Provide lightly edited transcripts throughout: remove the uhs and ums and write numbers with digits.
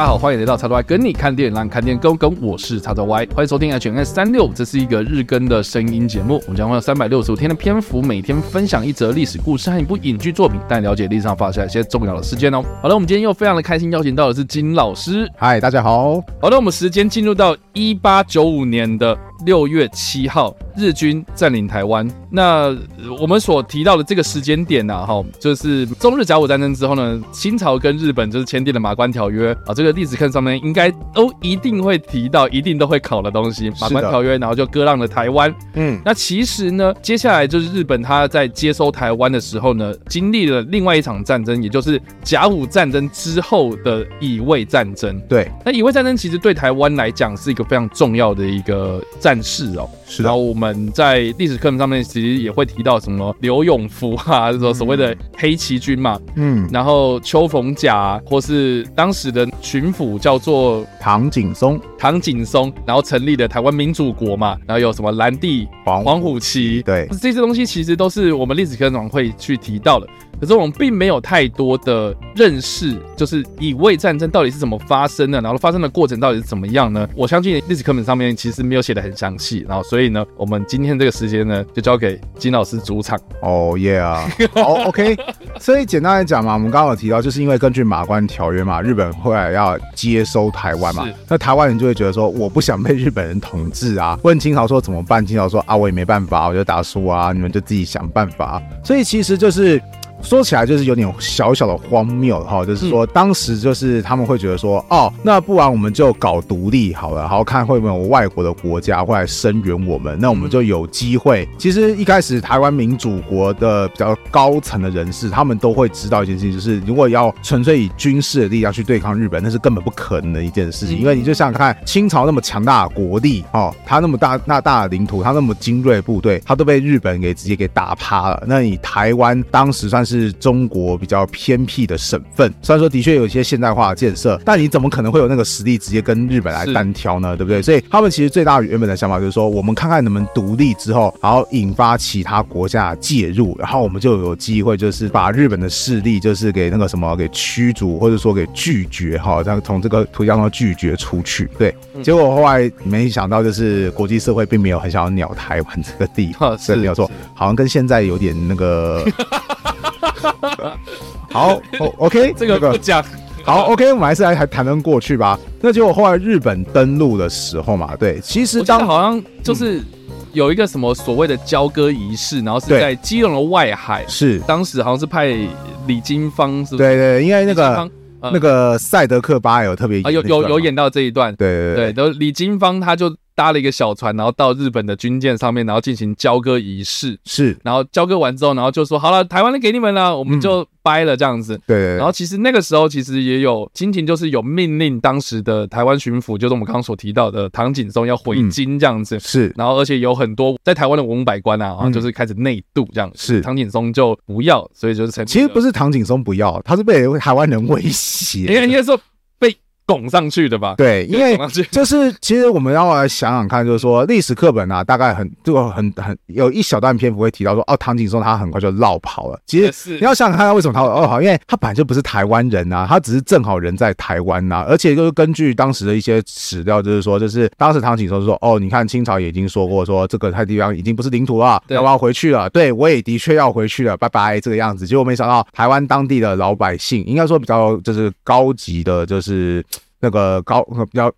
家好，欢迎来到 X2Y 跟你看店，让你看店更跟。我是 X2Y， 欢迎收听 H&M 365， 这是一个日更的声音节目，我们将会有365天的篇幅，每天分享一则历史故事和一部影剧作品，带你了解历史上发生一些重要的事件哦。好了，我们今天又非常的开心邀请到的是金老师。嗨，大家好。好了，我们时间进入到1895年的6月7号，日军占领台湾。那我们所提到的这个时间点啊，就是中日甲午战争之后呢，清朝跟日本就是签订了马关条约啊，这个历史课上面应该都一定会提到，一定都会考的东西。马关条约，然后就割让了台湾。嗯，那其实呢，接下来就是日本他在接收台湾的时候呢，经历了另外一场战争，也就是甲午战争之后的乙未战争。对，那乙未战争其实对台湾来讲是一个非常重要的一个战事哦，是。然后我们在历史课本上面其实也会提到什么刘永福啊，所谓的黑旗军嘛，嗯，然后邱逢甲、或是当时的巡抚叫做唐景松，然后成立了台湾民主国嘛，然后有什么蓝地、黄虎旗，对，这些东西其实都是我们历史课本会去提到的。可是我们并没有太多的认识，就是乙未战争到底是怎么发生的，然后发生的过程到底是怎么样呢？我相信历史课本上面其实没有写得很详细，然后所以呢，我们今天这个时间呢，就交给金老师主场。哦耶啊！好 ，OK。所以简单来讲嘛，我们刚刚有提到，就是因为根据马关条约嘛，日本后来要接收台湾嘛，那台湾人就会觉得说，我不想被日本人统治啊。问清朝说怎么办？清朝说啊，我也没办法，我就打输啊，你们就自己想办法。所以其实就是。说起来就是有点小小的荒谬哈，就是说当时就是他们会觉得说，哦，那不然我们就搞独立好了，好看会不会有外国的国家会来声援我们，那我们就有机会。其实一开始台湾民主国的比较高层的人士，他们都会知道一件事情，就是如果要纯粹以军事的力量去对抗日本，那是根本不可能的一件事情。因为你就想想看，清朝那么强大的国力哦，他那么大的领土，他那么精锐部队，他都被日本给直接给打趴了。那你台湾当时算是中国比较偏僻的省份，虽然说的确有一些现代化的建设，但你怎么可能会有那个实力直接跟日本来单挑呢？对不对？所以他们其实最大原本的想法就是说，我们看看能不能独立之后，然后引发其他国家介入，然后我们就有机会就是把日本的势力就是给那个什么给驱逐，或者说给拒绝哈，从这个图像中拒绝出去。对，结果后来没想到就是国际社会并没有很想要鸟台湾这个地方，是没有错，好像跟现在有点那个。好 ，OK， 这个不讲。好 ，OK， 我们还是来谈论过去吧。那结果后来日本登陆的时候嘛，对，其实当好像就是有一个什么所谓的交割仪式，然后是在基隆的外海，是当时好像是派李金芳，是不是？对 对，因为那个赛德克巴有特别有演到这一段，对，李金芳他就。搭了一个小船，然后到日本的军舰上面，然后进行交割仪式。是，然后交割完之后，然后就说好了，台湾给你们了，我们就掰了这样子。对。然后其实那个时候其实也有清廷就是有命令当时的台湾巡抚，就是我们刚刚所提到的唐景崧要回京这样子。是。然后而且有很多在台湾的文武百官啊，就是开始内渡这样子。是。唐景崧就不要，所以就是成立了。其实不是唐景崧不要，他是被台湾人威胁。应该说。拱上去的吧，对，因为就是其实我们要来想想看，就是说历史课本啊，大概很有一小段篇幅会提到说，哦，唐景崧他很快就落跑了。其实你要想想看，为什么他落跑，因为他本来就不是台湾人啊，他只是正好人在台湾啊，而且就是根据当时的一些史料，就是说，就是当时唐景崧说，哦，你看清朝也已经说过，说这个地方已经不是领土了，要不要回去了？对，我也的确要回去了，拜拜，这个样子。结果没想到台湾当地的老百姓，应该说比较就是高级的，就是。那个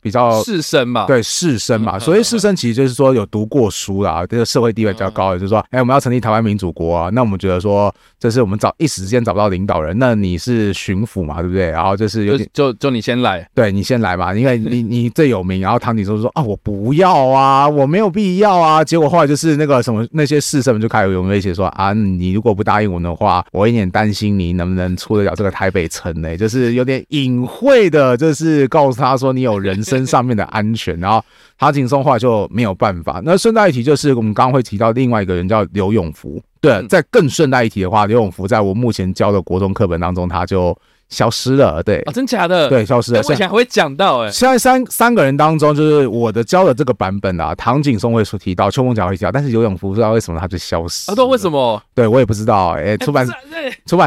比较士绅嘛，对，士绅嘛，所以士绅其实就是说有读过书啦，这个社会地位比较高，就是说，我们要成立台湾民主国啊，那我们觉得说，这是我们一时间找不到领导人，那你是巡抚嘛，对不对？然后就是有点就你先来，对，你先来嘛，因为你最有名，然后唐景崧说啊，我不要啊，我没有必要啊，结果后来就是那个什么那些士绅们就开始有威胁说啊，你如果不答应我的话，我有点担心你能不能出得了这个台北城呢，就是有点隐晦的，就是。告诉他说你有人身上面的安全，然后唐景崧话就没有办法。那顺带一提就是我们刚刚会提到另外一个人叫刘永福，对，在更顺带一提的话，刘永福在我目前教的国中课本当中他就消失了，对，真假的？对，消失了。我以前还会讲到，现在三个人当中，就是我的教的这个版本啊，唐景崧会提到，邱梦甲会提到，但是刘永福不知道为什么他就消失了。啊，对，为什么？对，我也不知道，出版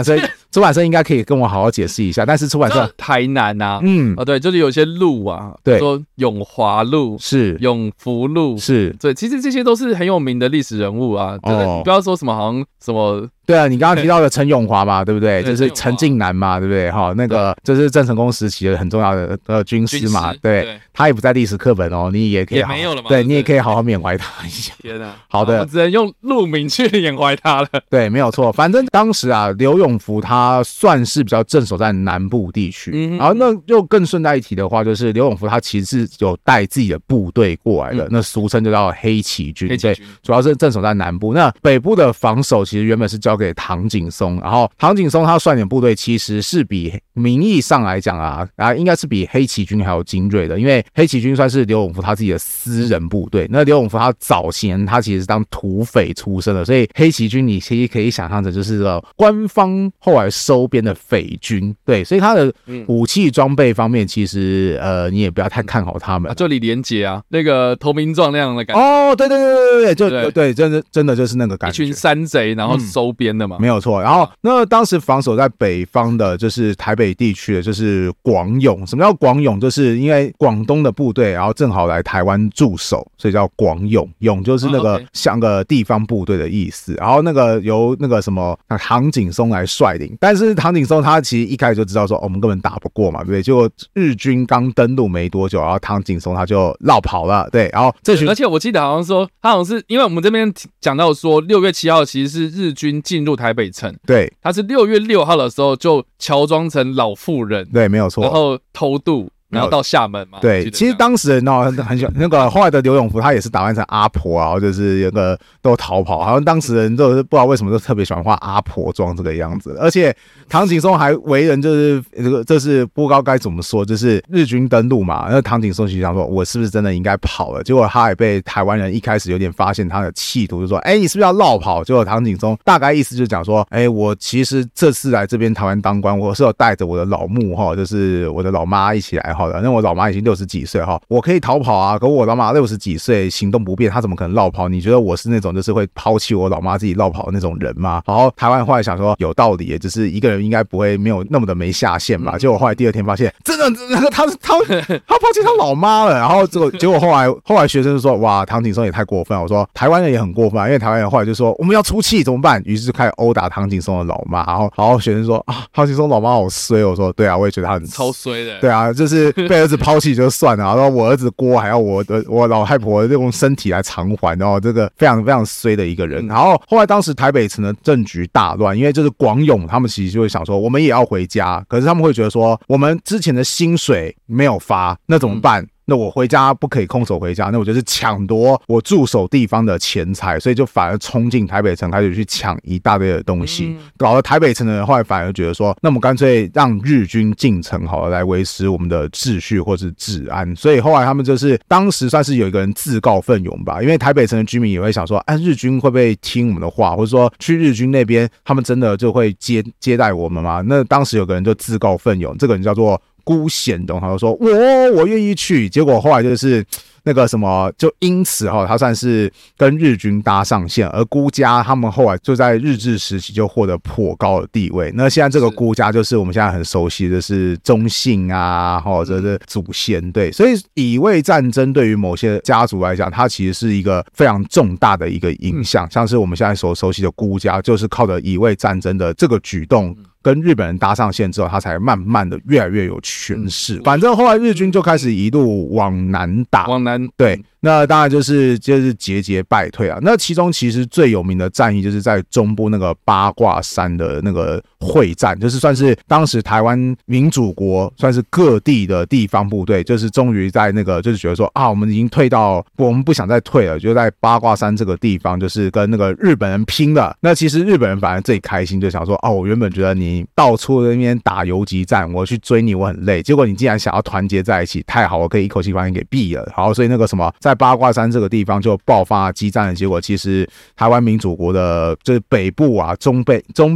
社出版社应该可以跟我好好解释一下，但是出版社台南啊，对，就是有些路啊，对，说永华路是，永福路是，对，其实这些都是很有名的历史人物啊，真的，不要说什么好像什么。对啊，你刚刚提到的陈永华嘛，对不对？就是陈近南嘛，对不对？哈，那个就是郑成功时期的很重要的军师嘛，对，他也不在历史课本哦，你也可以也没有了嘛，对，你也可以好好缅怀他一下。天啊，好的，我只能用路名去缅怀他了。对，没有错。反正当时啊，刘永福他算是比较镇守在南部地区，然后那又更顺带一提的话，就是刘永福他其实是有带自己的部队过来的，那俗称就叫黑旗军，对，主要是镇守在南部。那北部的防守其实原本是交给唐景崧，然后唐景崧他率领部队其实是比名义上来讲啊，应该是比黑旗军还要精锐的，因为黑旗军算是刘永福他自己的私人部队。那刘永福他早前他其实是当土匪出身的，所以黑旗军你其实可以想象成就是官方后来收编的匪军，对，所以他的武器装备方面其实你也不要太看好他们。就李连杰啊，那个投名状那样的感觉。哦，对对对对对，就对，真的就是那个感觉，一群山贼然后收编。没有错。然后那当时防守在北方的就是台北地区的就是广勇，什么叫广勇，就是因为广东的部队然后正好来台湾驻守，所以叫广勇，勇就是那个像个地方部队的意思。然后那个由那个什么唐景崧来率领，但是唐景崧他其实一开始就知道说，我们根本打不过嘛，对不对？结果日军刚登陆没多久，然后唐景崧他就落跑了，对。然后这群，而且我记得好像说他好像是因为我们这边讲到说6月7号其实是日军进入台北城，对，他是6月6号的时候就乔装成老妇人，对，没有错，然后偷渡，然后到厦门嘛。对，其实当时人很喜欢那个后来的刘永福，他也是打扮成阿婆，然后就是有个都逃跑，好像当时人都不知道为什么都特别喜欢画阿婆妆这个样子。而且唐景崧还为人就是这是不知道该怎么说，就是日军登陆嘛，那唐景崧其实想说，我是不是真的应该跑了？结果他也被台湾人一开始有点发现他的企图，就说，你是不是要绕跑？结果唐景崧大概意思就是讲说，我其实这次来这边台湾当官，我是有带着我的老母哈，就是我的老妈一起来哈。那我老妈已经60几岁哈，我可以逃跑啊，可我老妈60几岁行动不便，她怎么可能落跑？你觉得我是那种就是会抛弃我老妈自己落跑的那种人吗？然后台湾后来想说有道理，就是一个人应该不会没有那么的没下限吧。结果后来第2天发现，真的他抛弃他老妈了。然后结果后来学生就说，哇，唐景崧也太过分了。我说台湾人也很过分，因为台湾人后来就说我们要出气怎么办？于是就开始殴打唐景崧的老妈。然后学生说啊，唐景崧老妈好衰。我说对啊，我也觉得他很超衰的。对啊，就是。被儿子抛弃就算了，然后我儿子锅还要我老太婆用身体来偿还，然后这个非常非常衰的一个人。然后后来当时台北城的政局大乱，因为就是广勇他们其实就会想说，我们也要回家，可是他们会觉得说，我们之前的薪水没有发，那怎么办？那我回家不可以空手回家，那我就是抢夺我驻守地方的钱财，所以就反而冲进台北城，开始去抢一大堆的东西，搞得台北城的人后来反而觉得说，那我们干脆让日军进城好了，来维持我们的秩序或是治安。所以后来他们就是当时算是有一个人自告奋勇吧，因为台北城的居民也会想说，日军会不会听我们的话，或者说去日军那边他们真的就会接待我们吗？那当时有个人就自告奋勇，这个人叫做辜显荣，他就说我愿意去。结果后来就是那个什么，就因此他算是跟日军搭上线，而辜家他们后来就在日治时期就获得颇高的地位。那现在这个辜家就是我们现在很熟悉的是中信啊，这是祖先，对。所以乙未战争对于某些家族来讲，它其实是一个非常重大的一个影响，像是我们现在所熟悉的辜家，就是靠着乙未战争的这个举动跟日本人搭上线之后，他才慢慢的越来越有权势。反正后来日军就开始一路往南打，往南，对。那当然就是节节败退啊。那其中其实最有名的战役就是在中部那个八卦山的那个会战，就是算是当时台湾民主国算是各地的地方部队，就是终于在那个就是觉得说啊，我们已经退到我们不想再退了，就在八卦山这个地方就是跟那个日本人拼了。那其实日本人反而最开心，就想说啊，我原本觉得你到处那边打游击战，我去追你我很累，结果你竟然想要团结在一起，太好，我可以一口气把你给毙了。好，所以那个什么在八卦山这个地方就爆发激战的结果，其实台湾民主国的就是北部啊，中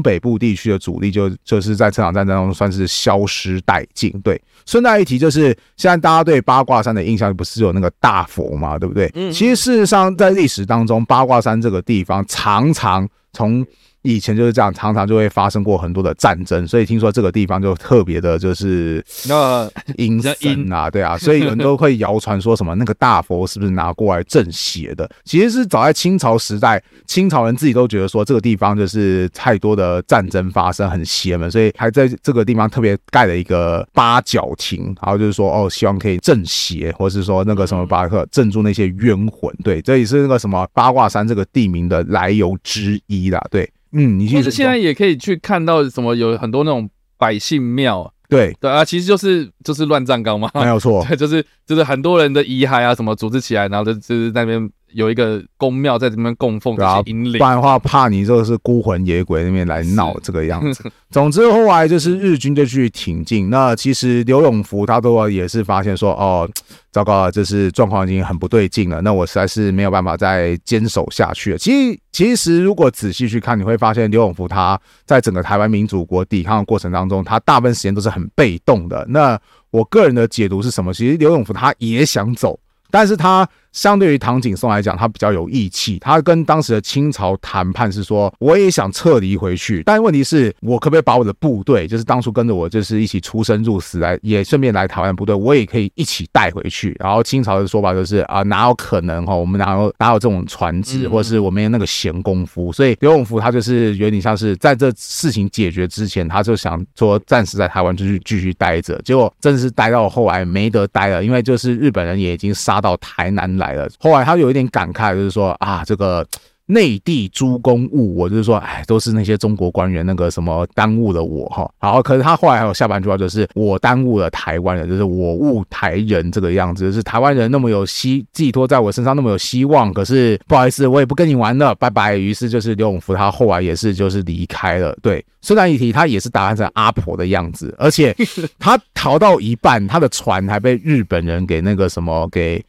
北部地区的主力就是在这场战争中算是消失殆尽。对，顺带一提，就是现在大家对八卦山的印象不是有那个大佛嘛，对不对？其实事实上在历史当中，八卦山这个地方常常从以前就是这样，常常就会发生过很多的战争，所以听说这个地方就特别的就是那阴森啊，对啊，所以很多会谣传说什么那个大佛是不是拿过来镇邪的，其实是早在清朝时代，清朝人自己都觉得说这个地方就是太多的战争发生很邪门，所以还在这个地方特别盖了一个八角亭，然后就是说哦，希望可以镇邪，或是说那个什么巴克镇住那些冤魂，对，这也是那个什么八卦山这个地名的来由之一啦，对。嗯，你就是现在也可以去看到什么有很多那种百姓庙，对对啊，其实就是乱葬岗嘛，没有错，对，就是很多人的遗骸啊什么组织起来，然后就是那边有一个宫庙在这边供奉这些阴灵，不然的话怕你就是孤魂野鬼那边来闹这个样子。总之后来就是日军就去挺进，那其实刘永福他都也是发现说哦，糟糕了，这是状况已经很不对劲了，那我实在是没有办法再坚守下去了。其实如果仔细去看，你会发现刘永福他在整个台湾民主国抵抗的过程当中，他大部分时间都是很被动的。那我个人的解读是什么？其实刘永福他也想走，但是他相对于唐景崧来讲，他比较有义气，他跟当时的清朝谈判是说，我也想撤离回去，但问题是我可不可以把我的部队，就是当初跟着我就是一起出生入死来，也顺便来台湾的部队，我也可以一起带回去。然后清朝的说法就是啊，哪有可能齁，我们哪有这种船只，或是我们有那个闲工夫。所以刘永福他就是有点像是在这事情解决之前，他就想说暂时在台湾就是继续待着，结果真的是待到后来没得待了，因为就是日本人也已经杀到台南来了。后来他有一点感慨，就是说啊，这个内地诸公误我，就是说哎，都是那些中国官员那个什么耽误了我齁。然后可是他后来还有下半句话，就是我耽误了台湾人，就是我误台人这个样子，就是台湾人那么有寄托在我身上，那么有希望，可是不好意思，我也不跟你玩了，拜拜。于是就是刘永福他后来也是就是离开了，对。虽然一提他也是打扮成阿婆的样子，而且他逃到一半，他的船还被日本人给那个什么给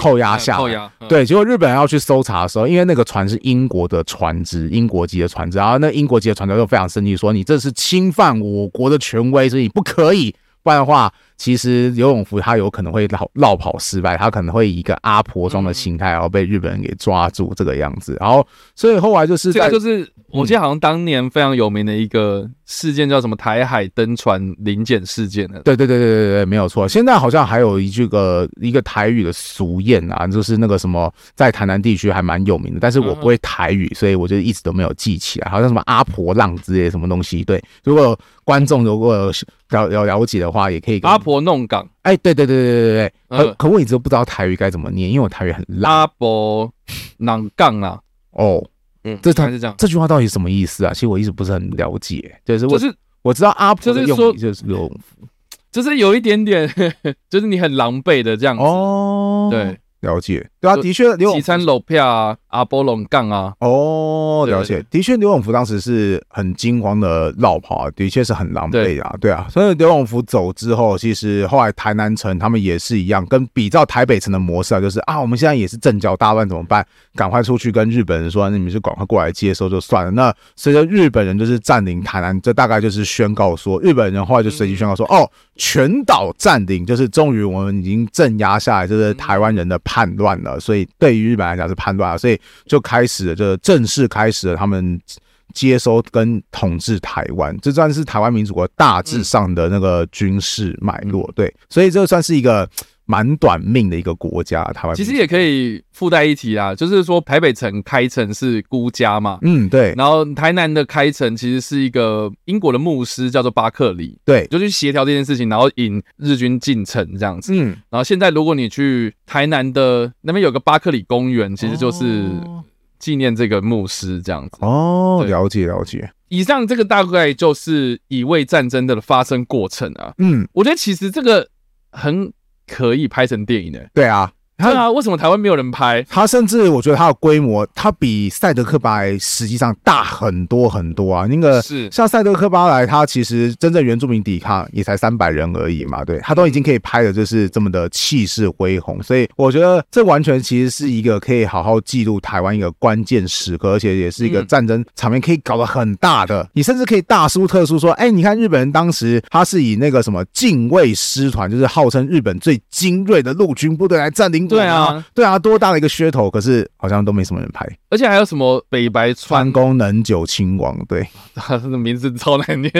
扣押下来，对，结果日本人要去搜查的时候，因为那个船是英国的船只，英国籍的船只，然后那英国籍的船长就非常生气，说你这是侵犯我国的权威，所以你不可以，不然的话其实刘永福他有可能会绕跑失败，他可能会以一个阿婆装的心态，然后被日本人给抓住这个样子。然后所以后来就是这个就是我记得好像当年非常有名的一个事件叫什么台海登船临检事件的，对对对对对，没有错。现在好像还有一个台语的俗谚啊，就是那个什么在台南地区还蛮有名的，但是我不会台语，所以我就一直都没有记起来，好像什么阿婆浪之类的什么东西。对，如果观众如果有了解的话，也可以跟阿婆弄港，哎，对对对对对对，可我一直都不知道台语该怎么念，因为我台语很烂。阿婆弄港啦，哦，嗯，这句话到底什么意思啊？其实我一直不是很了解，就是我知道阿婆的用意就是有，就是有一点点，就是你很狼狈的这样子哦，对。了解，对啊，的确，刘永福啊，阿波龙杠啊，哦，了解，的确，刘永福当时是很惊慌的绕跑啊，的确是很狼狈啊，对啊，所以刘永福走之后，其实后来台南城他们也是一样，跟比照台北城的模式啊，就是啊，我们现在也是阵脚大乱怎么办？赶快出去跟日本人说，你们就赶快过来接收就算了。那随着日本人就是占领台南，这大概就是宣告说，日本人后来就随即宣告说，哦，全岛占领，就是终于我们已经镇压下来，就是台湾人的叛乱了，所以对于日本来讲是叛乱了，所以就开始了，就正式开始了他们接收跟统治台湾，这算是台湾民主国大致上的那个军事脉络，对，所以这算是一个蛮短命的一个国家，台湾。其实也可以附带一提啦，就是说台北城开城是孤家嘛，嗯，对。然后台南的开城其实是一个英国的牧师叫做巴克里，对，就去协调这件事情，然后引日军进城这样子。嗯，然后现在如果你去台南的那边有个巴克里公园，其实就是纪念这个牧师这样子。哦，了解了解。以上这个大概就是乙未战争的发生过程啊。嗯，我觉得其实这个很。可以拍成电影的，对啊，对啊，为什么台湾没有人拍？他甚至我觉得他的规模，他比赛德克巴莱实际上大很多很多啊。那个是像赛德克巴莱，他其实真正原住民抵抗也才300人而已嘛，对，他都已经可以拍的就是这么的气势恢宏，所以我觉得这完全其实是一个可以好好记录台湾一个关键时刻，而且也是一个战争场面可以搞得很大的，你甚至可以大书特书说，哎，你看日本人当时他是以那个什么近卫师团，就是号称日本最精锐的陆军部队来占领。对啊，对啊，多大的一个噱头，可是好像都没什么人拍。而且还有什么北白川宫能久亲王，对，他的名字超难念，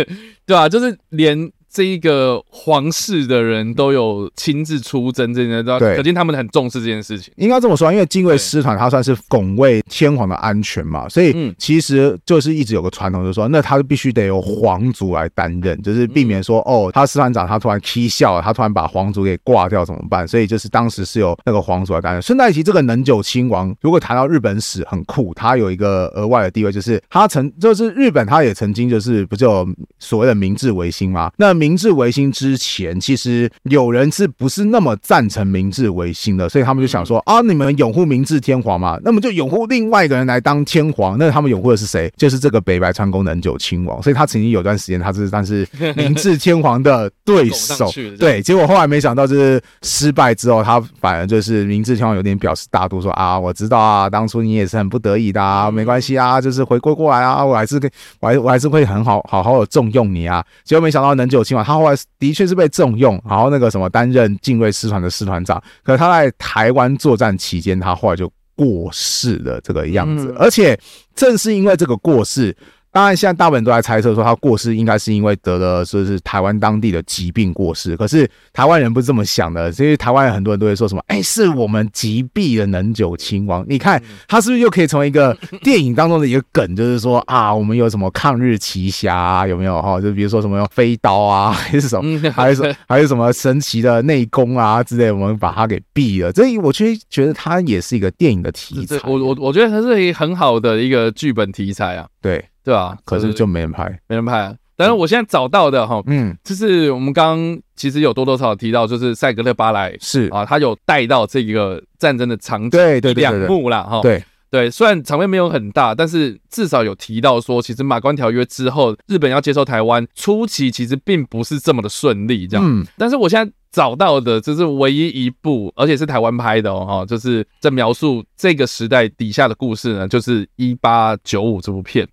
对啊，就是连这一个皇室的人都有亲自出征这件事，可见他们很重视这件事情。应该这么说，因为禁卫师团它算是拱卫天皇的安全嘛，所以其实就是一直有个传统，就是说那他必须得由皇族来担任，就是避免说哦，他师团长他突然踢笑了，他突然把皇族给挂掉怎么办？所以就是当时是由那个皇族来担任。顺带一提，这个能久亲王如果谈到日本史很酷，他有一个额外的地位，就是他曾就是日本他也曾经就是不就有所谓的明治维新吗？那明治维新之前，其实有人是不是那么赞成明治维新的，所以他们就想说啊，你们拥护明治天皇嘛，那么就拥护另外一个人来当天皇，那他们拥护的是谁？就是这个北白川宫能久亲王，所以他曾经有段时间他是但是明治天皇的对手对，结果后来没想到就是失败之后，他反而就是明治天皇有点表示大度说啊，我知道啊，当初你也是很不得已的啊，没关系啊，就是回归过来啊，我还是会很好的重用你啊。结果没想到能久他后来的确是被重用，然后那个什么担任禁卫师团的师团长，可是他在台湾作战期间他后来就过世了这个样子。而且正是因为这个过世，当然现在大部分都在猜测说他过世应该是因为得了就是台湾当地的疾病过世，可是台湾人不是这么想的，所以台湾人很多人都会说什么是我们击毙了能久亲王，你看他是不是又可以从一个电影当中的一个梗，就是说啊我们有什么抗日奇侠啊，有没有就比如说什么飞刀啊还是什么还是什么神奇的内功啊之类，我们把他给毙了。这我觉得他也是一个电影的题材，我觉得他是一个很好的一个剧本题材啊，对啊，可是就没人拍啊。但是我现在找到的齁，就是我们刚其实有多多少少提到，就是塞格勒巴莱是啊，他有带到这个战争的场景，对两幕啦齁，对，虽然场面没有很大，但是至少有提到说其实马关条约之后日本要接收台湾初期其实并不是这么的顺利这样。但是我现在找到的这是唯一一部，而且是台湾拍的哦，就是在描述这个时代底下的故事呢，就是1895这部片。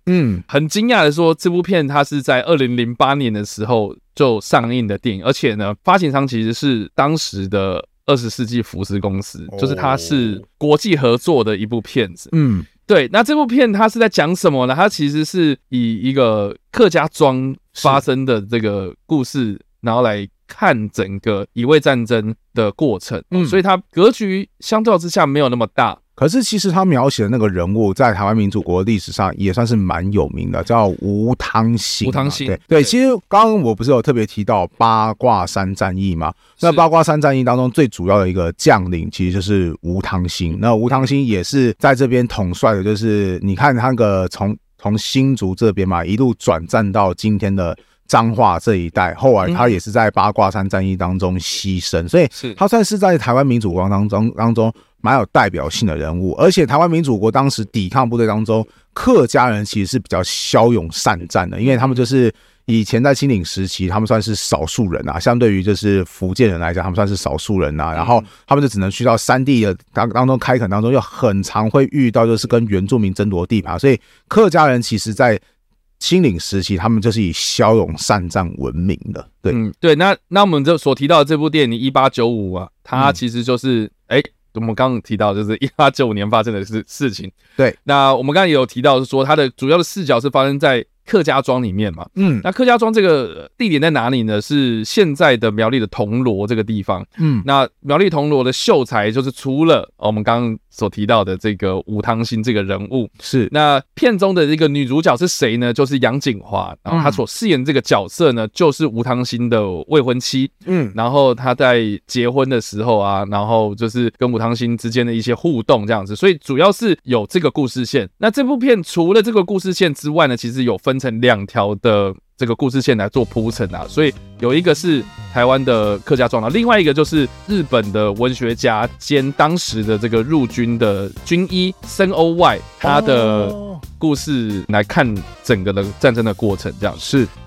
很惊讶的说这部片它是在2008年的时候就上映的电影，而且呢发行商其实是当时的20世纪福斯公司，就是它是国际合作的一部片子。对，那这部片它是在讲什么呢？它其实是以一个客家庄发生的这个故事，然后来看整个乙未战争的过程，所以它格局相较之下没有那么大。可是其实他描写的那个人物在台湾民主国历史上也算是蛮有名的，叫吴汤兴。对，其实刚刚我不是有特别提到八卦山战役嘛？那八卦山战役当中最主要的一个将领其实就是吴汤兴。那吴汤兴也是在这边统帅的，就是你看他那个从新竹这边嘛，一路转战到今天的彰化这一带，后来他也是在八卦山战役当中牺牲，所以他算是在台湾民主国当中蛮有代表性的人物。而且台湾民主国当时抵抗部队当中，客家人其实是比较骁勇善战的，因为他们就是以前在清领时期他们算是少数人啊，相对于就是福建人来讲他们算是少数人啊，然后他们就只能去到山地的当中开垦当中，又很常会遇到就是跟原住民争夺地盘，所以客家人其实在清领时期他们就是以骁勇善战闻名的。对，那我们就所提到的这部电影1895啊，它其实就是我们刚刚提到就是1895年发生的事情。对，那我们刚刚也有提到是说它的主要的视角是发生在客家庄里面嘛。那客家庄这个地点在哪里呢？是现在的苗栗的铜锣这个地方。那苗栗铜锣的秀才就是除了我们刚刚所提到的这个吴汤兴这个人物，是那片中的一个女主角是谁呢？就是杨锦华，然后她所饰演这个角色呢，就是吴汤兴的未婚妻。然后她在结婚的时候啊，然后就是跟吴汤兴之间的一些互动这样子，所以主要是有这个故事线。那这部片除了这个故事线之外呢，其实有分成两条的这个故事线来做铺陈啊，所以有一个是台湾的客家庄，另外一个就是日本的文学家兼当时的这个陆军的军医森欧外他的故事来看整个的战争的过程这样。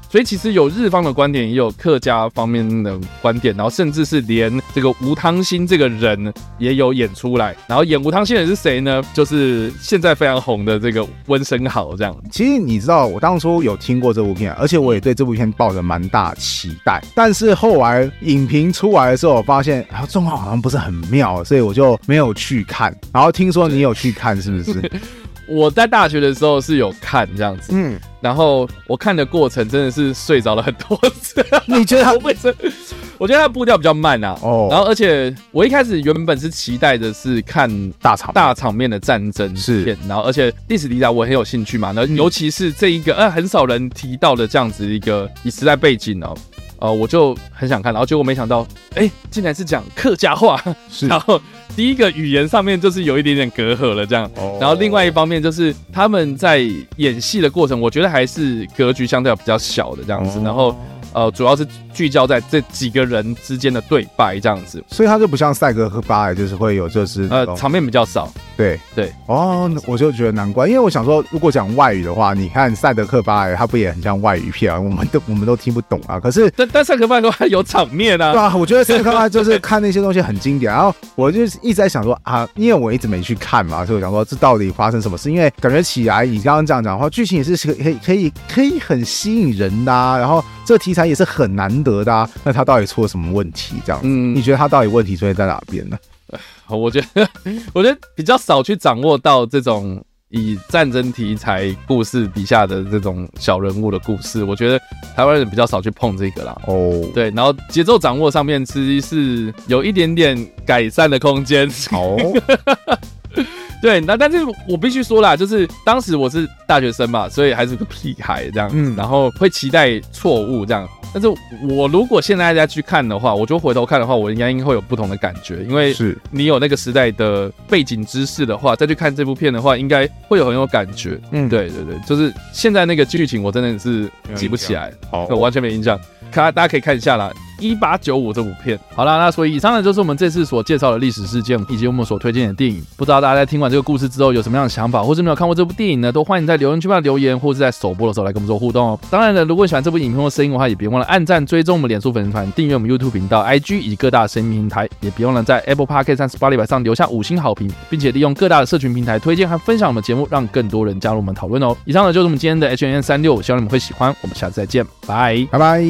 所以其实有日方的观点，也有客家方面的观点，然后甚至是连这个吴汤欣这个人也有演出来。然后演吴汤欣的是谁呢？就是现在非常红的这个温升豪这样。其实你知道，我当初有听过这部片，而且我也对这部片抱着蛮大期待。但是后来影评出来的时候，我发现啊，状况好像不是很妙，所以我就没有去看。然后听说你有去看，是不是？我在大学的时候是有看这样子，嗯，然后我看的过程真的是睡着了很多次。你觉得他为什么？我觉得他步调比较慢啊，哦，然后而且我一开始原本是期待的是看大场面的战争片，然后而且历史题材我很有兴趣嘛，然后尤其是这一个很少人提到的这样子一个以时代背景哦。我就很想看，然后结果没想到，竟然是讲客家话，然后第一个语言上面就是有一点点隔阂了这样，然后另外一方面就是他们在演戏的过程，我觉得还是格局相对比较小的这样子，然后主要是聚焦在这几个人之间的对白这样子，所以他就不像赛格和巴莱，就是会有就是场面比较少。对哦，我就觉得难怪，因为我想说，如果讲外语的话，你看赛德克巴莱他不也很像外语片啊？我们都听不懂啊。可是但赛德克巴莱有场面啊。对啊，我觉得赛德克巴莱就是看那些东西很经典。然后我就一直在想说啊，因为我一直没去看嘛，所以我想说这到底发生什么事？因为感觉起来你刚刚这样讲的话，剧情也是可以很吸引人的啊。然后这题材也是很难得的啊。那他到底出了什么问题？这样子，你觉得他到底问题出现在哪边呢？我觉得比较少去掌握到这种以战争题材故事底下的这种小人物的故事，我觉得台湾人比较少去碰这个啦。对，然后节奏掌握上面其实是有一点点改善的空间。对，那但是我必须说啦，就是当时我是大学生嘛，所以还是个屁孩这样子，然后会期待错误这样。但是我如果现在再去看的话，我就回头看的话，我应该会有不同的感觉，因为你有那个时代的背景知识的话，再去看这部片的话，应该会有很有感觉。对，就是现在那个剧情我真的是记不起来，我完全没印象。大家可以看一下啦，1895这部片。好啦，那所以以上呢就是我们这次所介绍的历史事件以及我们所推荐的电影。不知道大家在听完这个故事之后有什么样的想法，或是没有看过这部电影呢，都欢迎在留言区帮留言，或是在首播的时候来跟我们做互动哦。当然呢，如果你喜欢这部影片或声音的话，也别忘了按赞、追踪我们脸书粉丝团、订阅我们 YouTube 频道、IG 以及各大声音平台，也别忘了在 Apple Podcast 和 Spotify 上留下5星好评，并且利用各大的社群平台推荐和分享我们节目，让更多人加入我们讨论哦。以上呢就是我们今天的 H&M 365，希望你们会喜欢，我们下次再见，拜拜。